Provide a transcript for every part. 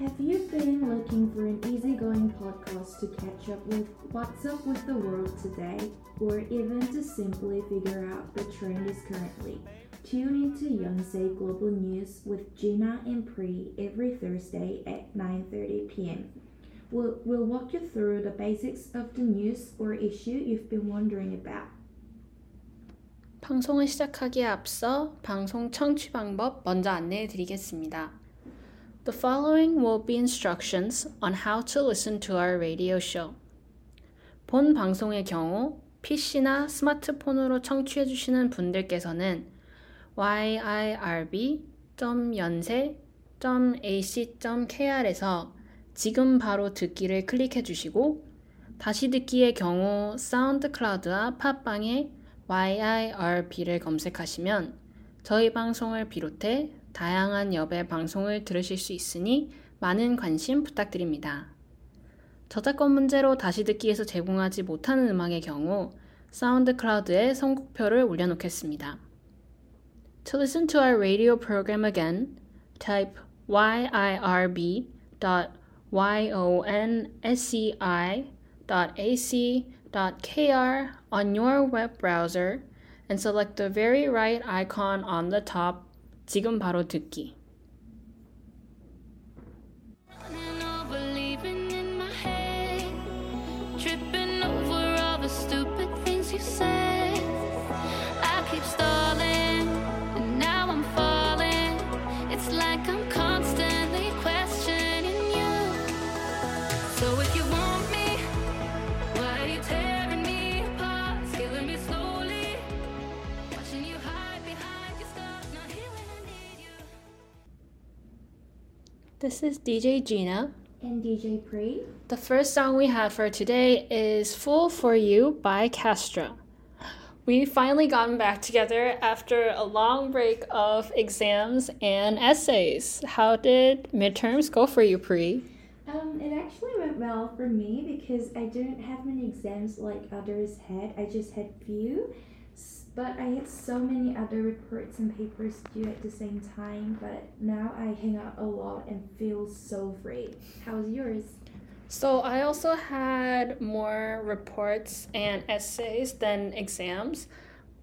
Have you been looking for an easygoing podcast to catch up with what's up with the world today, or even to simply figure out the trend is currently? Tune into Yonsei Global News with Gina and Pri every Thursday at 9:30 p.m. We'll walk you through the basics of the news or issue you've been wondering about. 방송을 시작하기에 앞서 방송 청취 방법 먼저 안내해 드리겠습니다. The following will be instructions on how to listen to our radio show. 본 방송의 경우 PC나 스마트폰으로 청취해주시는 분들께서는 yirb.yonsei.ac.kr에서 지금 바로 듣기를 클릭해주시고, 다시 듣기의 경우 사운드클라우드와 팟빵에 yirb를 검색하시면 저희 방송을 비롯해 다양한 여배 방송을 들으실 수 있으니 많은 관심 부탁드립니다. 저작권 문제로 다시 듣기에서 제공하지 못하는 음악의 경우 사운드 클라우드에 선곡표를 올려놓겠습니다. To listen to our radio program again, type yirb.yonsei.ac.kr on your web browser and select the very right icon on the top. 지금 바로 듣기. This is DJ Gina and DJ Pri. The first song we have for today is Fool For You by Castro. We've finally gotten back together after a long break of exams and essays. How did midterms go for you, Pri? It actually went well for me because I didn't have many exams like others had. I just had few, but I had so many other reports and papers due at the same time, but now I hang out a lot and feel so free. How's yours? So I also had more reports and essays than exams,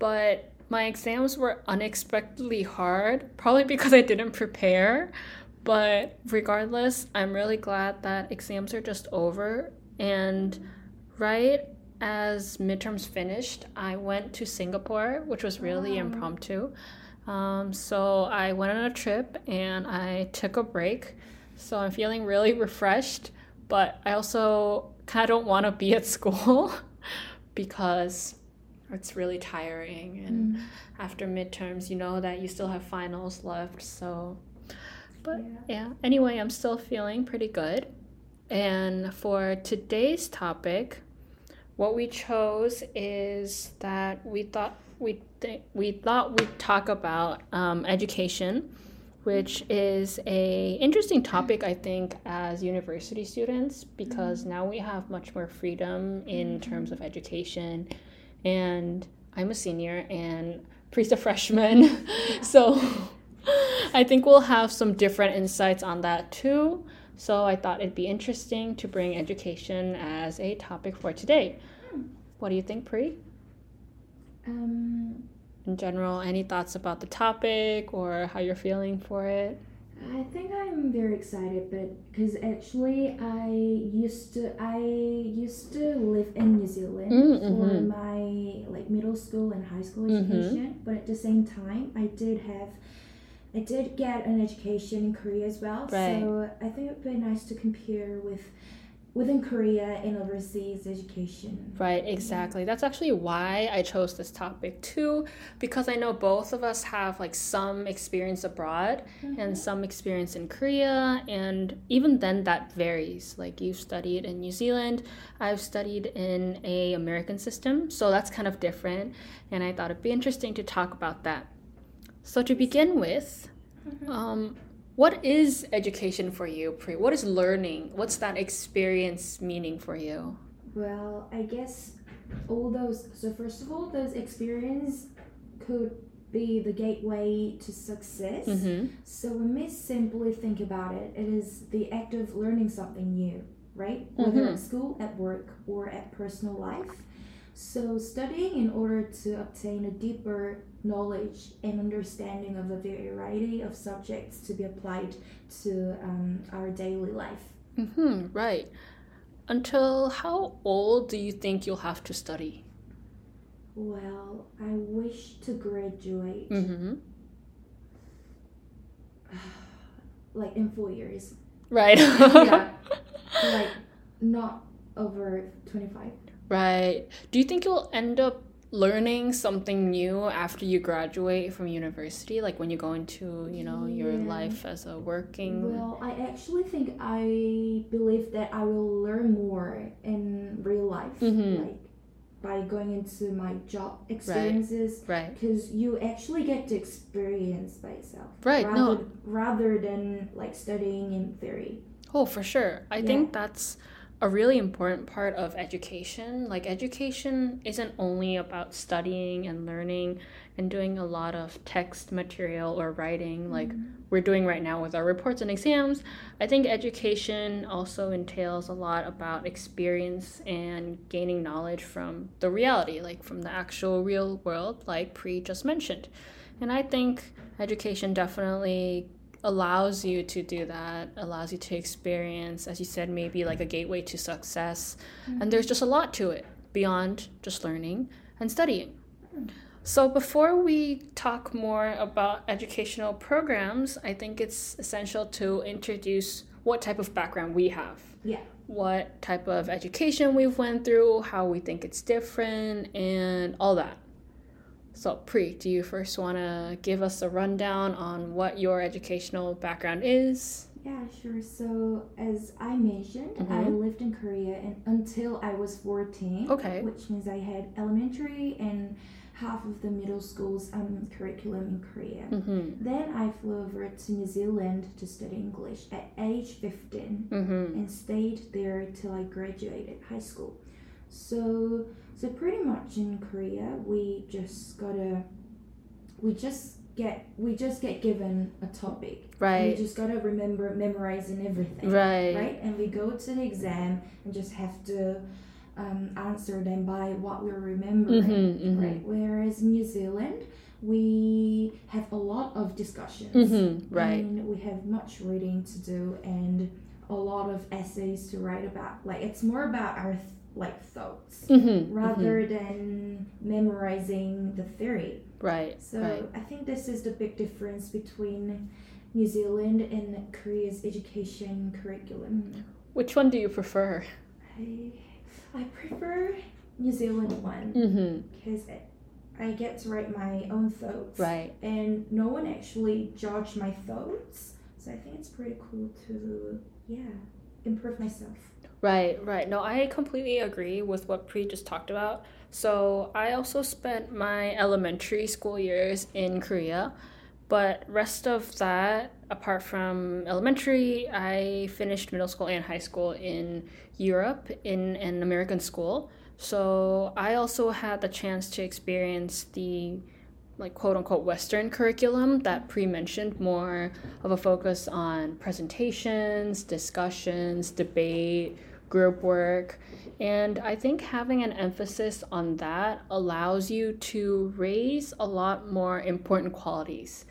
but my exams were unexpectedly hard, probably because I didn't prepare. But regardless, I'm really glad that exams are just over, and as midterms finished, I went to Singapore, which was really impromptu. So I went on a trip and I took a break. So I'm feeling really refreshed, but I also kind of don't want to be at school because it's really tiring. And after midterms, you know that you still have finals left. So, but yeah. Anyway, I'm still feeling pretty good. And for today's topic, what we chose is that we thought we'd talk about education, which is a interesting topic, I think, as university students, because now we have much more freedom in terms of education. And I'm a senior and Pri's a freshman, so I think we'll have some different insights on that too. So I thought it'd be interesting to bring education as a topic for today. What do you think, Pri? In general, any thoughts about the topic or how you're feeling for it? I think I'm very excited, but because actually I used to live in New Zealand for my middle school and high school education, but at the same time I did get an education in Korea as well, right. So I think it would be nice to compare within Korea and overseas education. Right, exactly. That's actually why I chose this topic too, because I know both of us have some experience abroad and some experience in Korea, and even then that varies. You've studied in New Zealand, I've studied in an American system, so that's kind of different, and I thought it'd be interesting to talk about that. So to begin with, what is education for you, Pri? What is learning? What's that experience meaning for you? Well, I guess all those. So first of all, those experience could be the gateway to success. Mm-hmm. So when we simply think about it, it is the act of learning something new, right? Mm-hmm. Whether at school, at work, or at personal life. So studying in order to obtain a deeper knowledge and understanding of a variety of subjects to be applied to our daily life. Mm-hmm, right. Until how old do you think you'll have to study? Well, I wish to graduate mm-hmm. like in 4 years. Right. Yeah. Like not over 25. Right. Do you think you'll end up learning something new after you graduate from university? Like when you go into, you know, your life as a working... Well, I actually think I believe that I will learn more in real life. Mm-hmm. Like by going into my job experiences, right? Because you actually get to experience by yourself, right? Rather than like studying in theory. Oh, for sure. I think that's a really important part of education. Like education isn't only about studying and learning and doing a lot of text material or writing like we're doing right now with our reports and exams. I think education also entails a lot about experience and gaining knowledge from the reality, like from the actual real world, like Pri just mentioned. And I think education definitely allows you to do that, allows you to experience, as you said, maybe like a gateway to success. Mm-hmm. And there's just a lot to it beyond just learning and studying. Mm-hmm. So before we talk more about educational programs, I think it's essential to introduce what type of background we have. Yeah. What type of education we've went through, how we think it's different, and all that. So Pri, do you first want to give us a rundown on what your educational background is? Yeah, sure. So as I mentioned, mm-hmm. I lived in Korea until I was 14, okay. Which means I had elementary and half of the middle school's curriculum in Korea. Mm-hmm. Then I flew over to New Zealand to study English at age 15 mm-hmm. and stayed there till I graduated high school. So pretty much in Korea, we just get given a topic. Right. And we just gotta remember memorizing everything. Right. Right. And we go to the exam and just have to answer them by what we're remembering. Mm-hmm, mm-hmm. Right. Whereas in New Zealand, we have a lot of discussions. Mm-hmm, right. And we have much reading to do and a lot of essays to write about. Like it's more about our thoughts mm-hmm, rather mm-hmm. than memorizing the theory. Right. So right. I think this is the big difference between New Zealand and Korea's education curriculum. Which one do you prefer? I prefer New Zealand one because mm-hmm. I get to write my own thoughts. Right. And no one actually judged my thoughts. So I think it's pretty cool to, improve myself. Right. No, I completely agree with what Pri just talked about. So I also spent my elementary school years in Korea, but rest of that, apart from elementary, I finished middle school and high school in Europe in an American school. So I also had the chance to experience the like quote-unquote Western curriculum that Pri mentioned, more of a focus on presentations, discussions, debate, group work. And I think having an emphasis on that allows you to raise a lot more important qualities.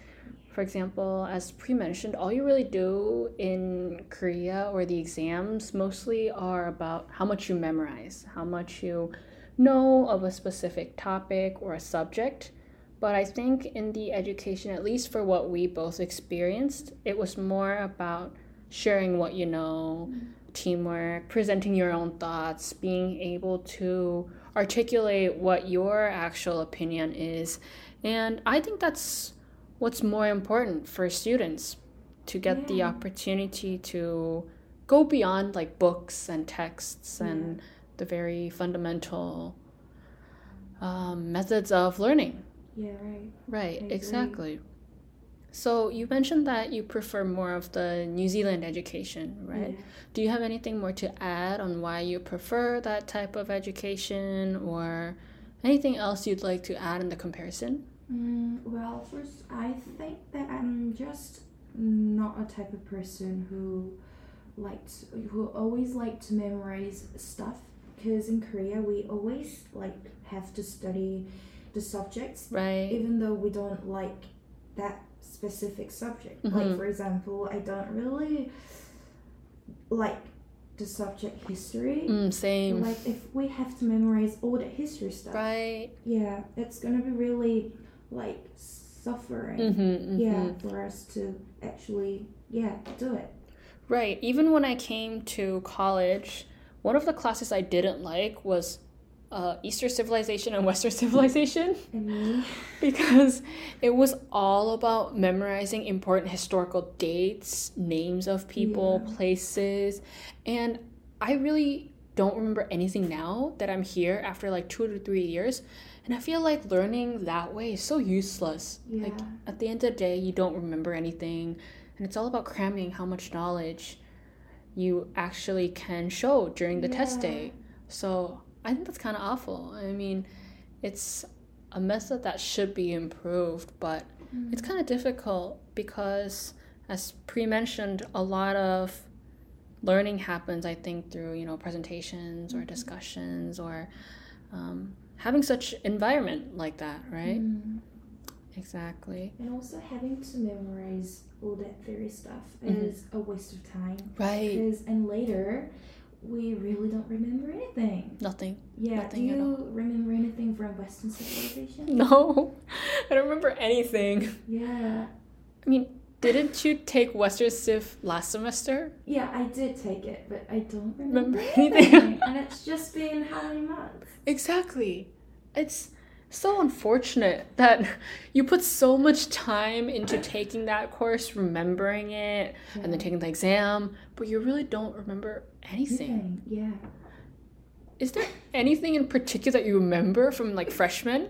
For example, as Pri mentioned, all you really do in Korea or the exams mostly are about how much you memorize, how much you know of a specific topic or a subject. But I think in the education, at least for what we both experienced, it was more about sharing what you know, teamwork, presenting your own thoughts, being able to articulate what your actual opinion is. And I think that's what's more important for students, to get the opportunity to go beyond like books and texts and the very fundamental methods of learning. Yeah, right. Right, exactly. So you mentioned that you prefer more of the New Zealand education, right? Yeah. Do you have anything more to add on why you prefer that type of education or anything else you'd like to add in the comparison? Well, first, I think that I'm just not a type of person who always like to memorize stuff. Because in Korea, we always have to study the subjects, right? Even though we don't like that specific subject. Mm-hmm. Like, for example, I don't really like the subject history. Same. Like, if we have to memorize all the history stuff, right? Yeah, it's gonna be really suffering. Mm-hmm, mm-hmm. Yeah, for us to actually do it. Right. Even when I came to college, one of the classes I didn't like was Eastern Civilization and Western Civilization. Mm-hmm. Because it was all about memorizing important historical dates, names of people, places. And I really don't remember anything now that I'm here after 2 to 3 years. And I feel like learning that way is so useless. Yeah. Like, at the end of the day, you don't remember anything. And it's all about cramming how much knowledge you actually can show during the test day. So I think that's kind of awful. I mean, it's a method that should be improved, but it's kind of difficult because, as Pri mentioned, a lot of learning happens, I think, through, presentations or discussions or having such environment like that, right? Mm. Exactly. And also having to memorize all that theory stuff is a waste of time. Right. And later, we really don't remember anything. Nothing. Yeah. Nothing. Do you remember anything from Western civilization? No. I don't remember anything. Yeah. I mean, didn't you take Western Civ last semester? Yeah, I did take it, but I don't remember anything. And it's just been how many months? Exactly. It's so unfortunate that you put so much time into taking that course, remembering it, and then taking the exam, but you really don't remember anything. Yeah. Is there anything in particular that you remember from freshman?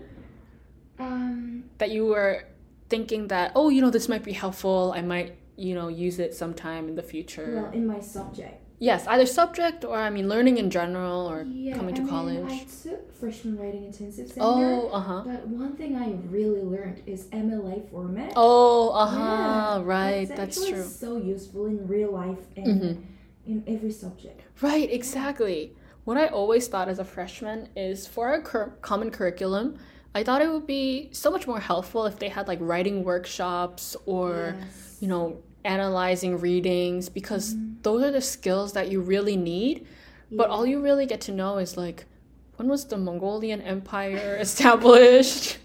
That you were thinking that, this might be helpful, I might, use it sometime in the future? Well, in my subject. Yes, either subject or, learning in general or coming to college. I took freshman writing intensive seminar. Oh, uh-huh. But one thing I really learned is MLA format. Oh, uh-huh, yeah, right, that's true. It's so useful in real life and in every subject. Right, exactly. What I always thought as a freshman is for our common curriculum, I thought it would be so much more helpful if they had writing workshops or, analyzing readings, because those are the skills that you really need, but all you really get to know is when was the Mongolian Empire established?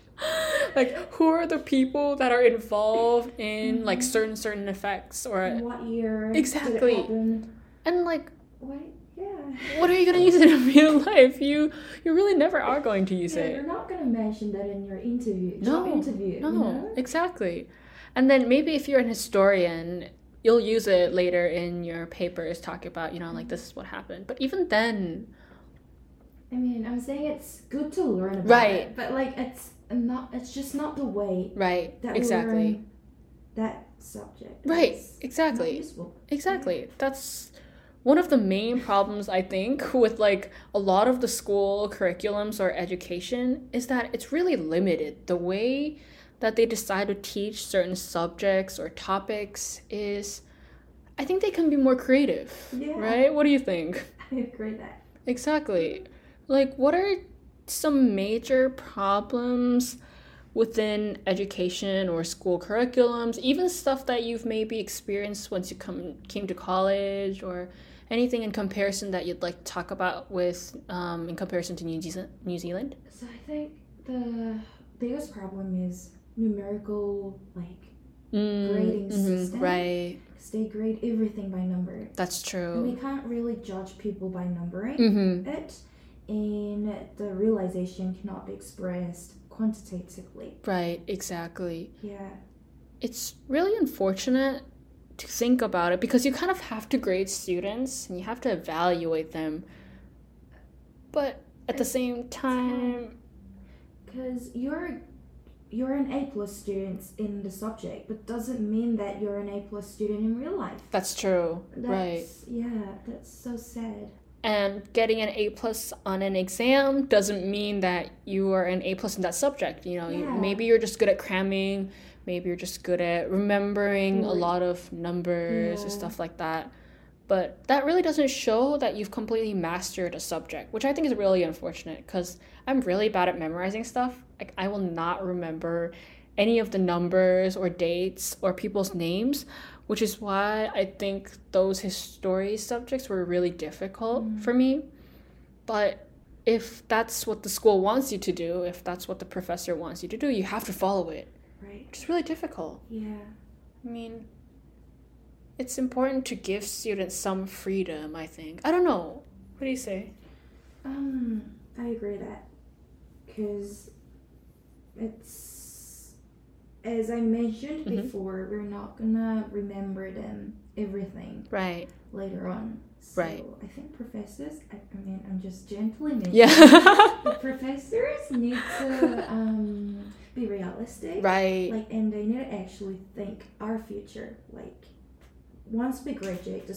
Who are the people that are involved in certain effects, or in what year exactly did it happen? And what are you going to use it in real life? You really never are going to use it. You're not going to mention that in your interview. Exactly. And then maybe if you're an historian, you'll use it later in your papers, talk about, this is what happened. But even then, I'm saying it's good to learn about it, but it's just not the way that we learn that subject. Right, exactly. Not useful. Exactly. That's one of the main problems, I think, with a lot of the school curriculums or education, is that it's really limited. The way that they decide to teach certain subjects or topics is, I think they can be more creative, right? What do you think? I agree with that. Exactly. What are some major problems within education or school curriculums, even stuff that you've maybe experienced once you came to college, or anything in comparison that you'd like to talk about with, in comparison to New Zealand? So I think the biggest problem is numerical grading system, right? Because they grade everything by number. That's true. And they can't really judge people by numbering it, and the realization cannot be expressed quantitatively. Right, exactly. Yeah. It's really unfortunate to think about it, because you kind of have to grade students and you have to evaluate them, but at the same time, because you're an A+ student in the subject, but doesn't mean that you're an A+ student in real life. That's true. Right. Yeah, that's so sad. And getting an A+ on an exam doesn't mean that you are an A+ in that subject. You know, maybe you're just good at cramming. Maybe you're just good at remembering a lot of numbers and stuff like that. But that really doesn't show that you've completely mastered a subject, which I think is really unfortunate because I'm really bad at memorizing stuff. Like, I will not remember any of the numbers or dates or people's names, which is why I think those history subjects were really difficult for me. But if that's what the school wants you to do, if that's what the professor wants you to do, you have to follow it. Right. Which is really difficult. Yeah. I mean, it's important to give students some freedom, I think. I don't know. What do you say? I agree with that. Because it's, as I mentioned before, we're not going to remember them, everything. Right. Later on. So right. I think professors, I mean, I'm just gently making but professors need to... be realistic, right? Like, and they need to actually think our future. Like, once we graduate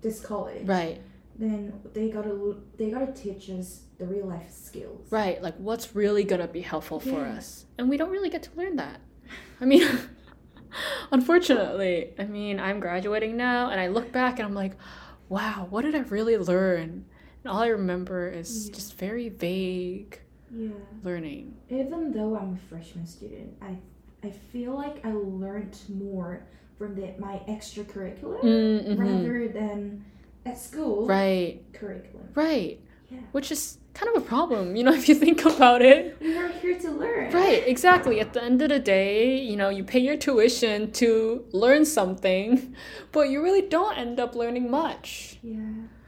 this college, right? Then they gotta teach us the real life skills, right? Like, what's really gonna be helpful for us, and we don't really get to learn that. I mean, unfortunately, I mean, I'm graduating now, and I look back and I'm like, wow, what did I really learn? And all I remember is just very vague. Yeah. Learning. Even though I'm a freshman student, I feel like I learned more from my extracurricular rather than at school curriculum. Right. Yeah. Which is kind of a problem, you know, if you think about it. We are here to learn. Right, exactly. At the end of the day, you know, you pay your tuition to learn something, but you really don't end up learning much. Yeah.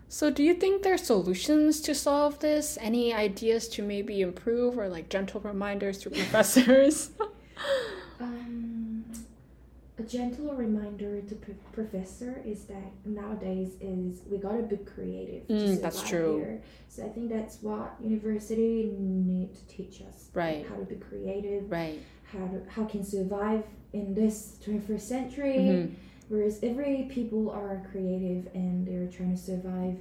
So do you think there are solutions to solve this? Any ideas to maybe improve or like gentle reminders to professors? A gentle reminder to professor is that nowadays is we gotta be creative. That's true. Here. So I think that's what university need to teach us. Right. Like how to be creative. Right. How can survive in this 21st century. Mm-hmm. Whereas every people are creative and they're trying to survive,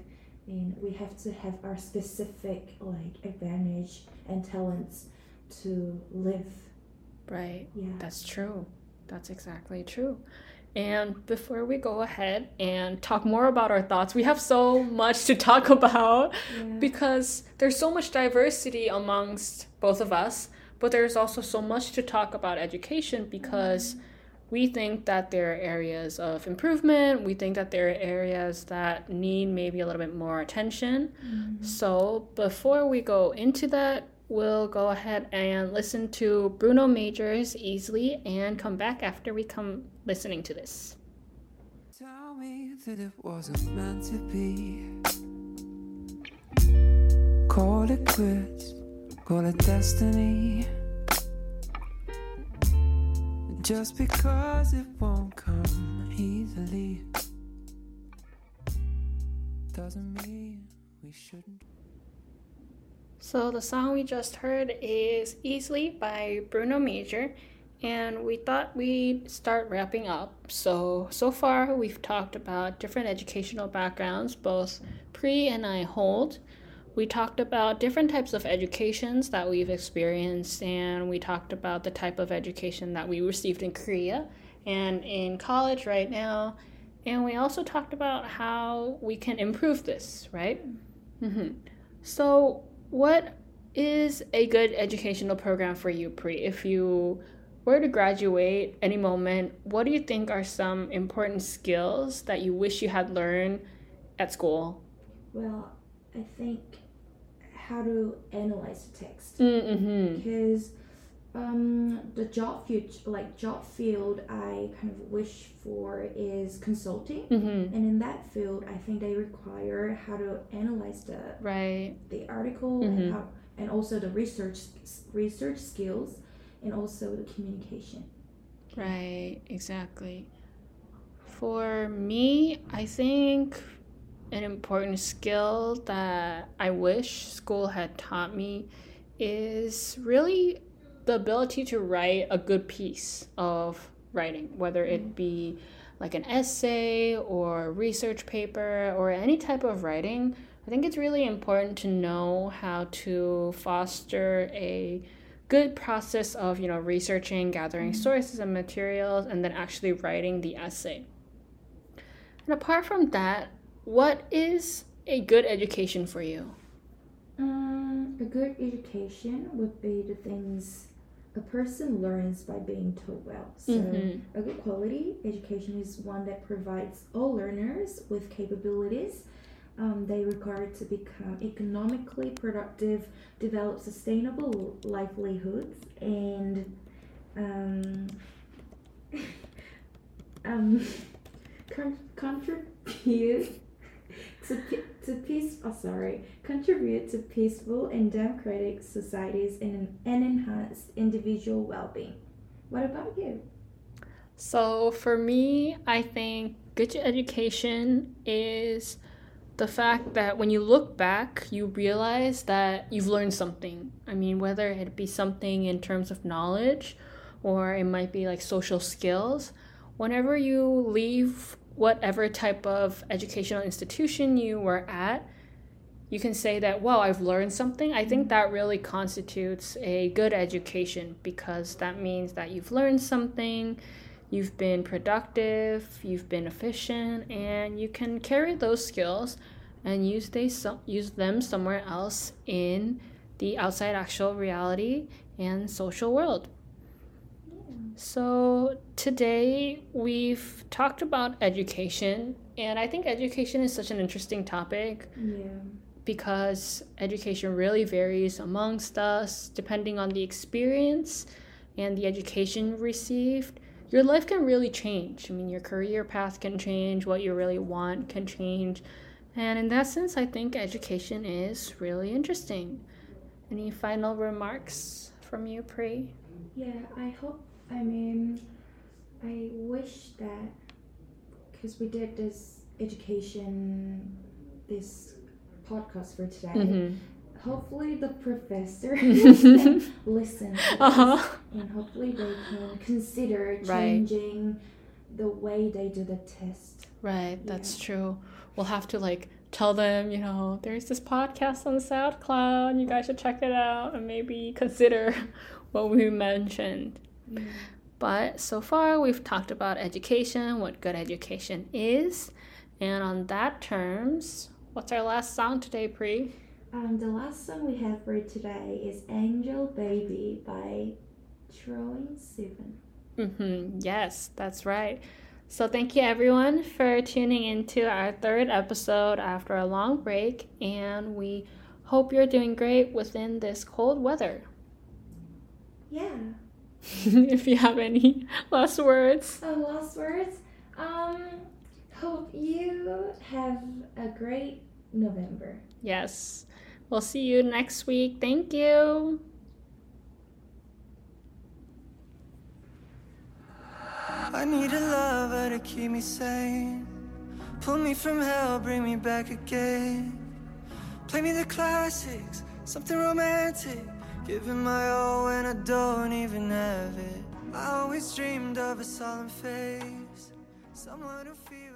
and we have to have our specific like advantage and talents to live. Right. Yeah. That's true. That's exactly true. And before we go ahead and talk more about our thoughts, we have so much to talk about because there's so much diversity amongst both of us, but there's also so much to talk about education because we think that there are areas of improvement. We think that there are areas that need maybe a little bit more attention. Mm-hmm. So before we go into that, we'll go ahead and listen to Bruno Major's Easily and come back after we come listening to this. Tell me that it wasn't meant to be. Call it quits, call it destiny. Just because it won't come easily doesn't mean we shouldn't. So the song we just heard is Easily by Bruno Major, and we thought we'd start wrapping up. So far we've talked about different educational backgrounds both Pri and I hold. We talked about different types of educations that we've experienced, and we talked about the type of education that we received in Korea and in college right now. And we also talked about how we can improve this, right? Mm-hmm. So what is a good educational program for you, Pri? If you were to graduate any moment, what do you think are some important skills that you wish you had learned at school? Well, I think... how to analyze the text because the job field I kind of wish for is consulting, and in that field I think they require how to analyze the article and how, and also the research skills and also the communication. Right, exactly. For me, I think an important skill that I wish school had taught me is really the ability to write a good piece of writing, whether it be like an essay or research paper or any type of writing. I think it's really important to know how to foster a good process of, you know, researching, gathering sources and materials, and then actually writing the essay. And apart from that, what is a good education for you? A good education would be the things a person learns by being taught well. So a good quality education is one that provides all learners with capabilities they require to become economically productive, develop sustainable livelihoods, and contribute to peaceful and democratic societies and enhance individual well-being. What about you? So for me, I think good education is the fact that when you look back, you realize that you've learned something. I mean, whether it be something in terms of knowledge or it might be like social skills, whenever you leave whatever type of educational institution you were at, you can say that, wow, I've learned something. I think that really constitutes a good education, because that means that you've learned something, you've been productive, you've been efficient, and you can carry those skills and use them somewhere else in the outside actual reality and social world. So today we've talked about education, and I think education is such an interesting topic because education really varies amongst us depending on the experience and the education received. Your life can really change. I mean, your career path can change, what you really want can change. And in that sense, I think education is really interesting. Any final remarks from you, Pri? I wish that, because we did this education, this podcast for today, hopefully the professor can listen to us, and hopefully they can consider changing the way they do the test. Right, that's true. We'll have to like tell them, you know, there's this podcast on SoundCloud, you guys should check it out and maybe consider what we mentioned. But so far we've talked about education, what good education is, and on that terms, what's our last song today, Pri? The last song we have for today is Angel Baby by Troye Sivan. Yes, that's right. So thank you everyone for tuning into our third episode after a long break, and we hope you're doing great within this cold weather. If you have any last words. Hope you have a great November. Yes. We'll see you next week. Thank you. I need a lover to keep me sane. Pull me from hell, bring me back again. Play me the classics, something romantic. Giving my all when I don't even have it. I always dreamed of a solemn face, someone who feels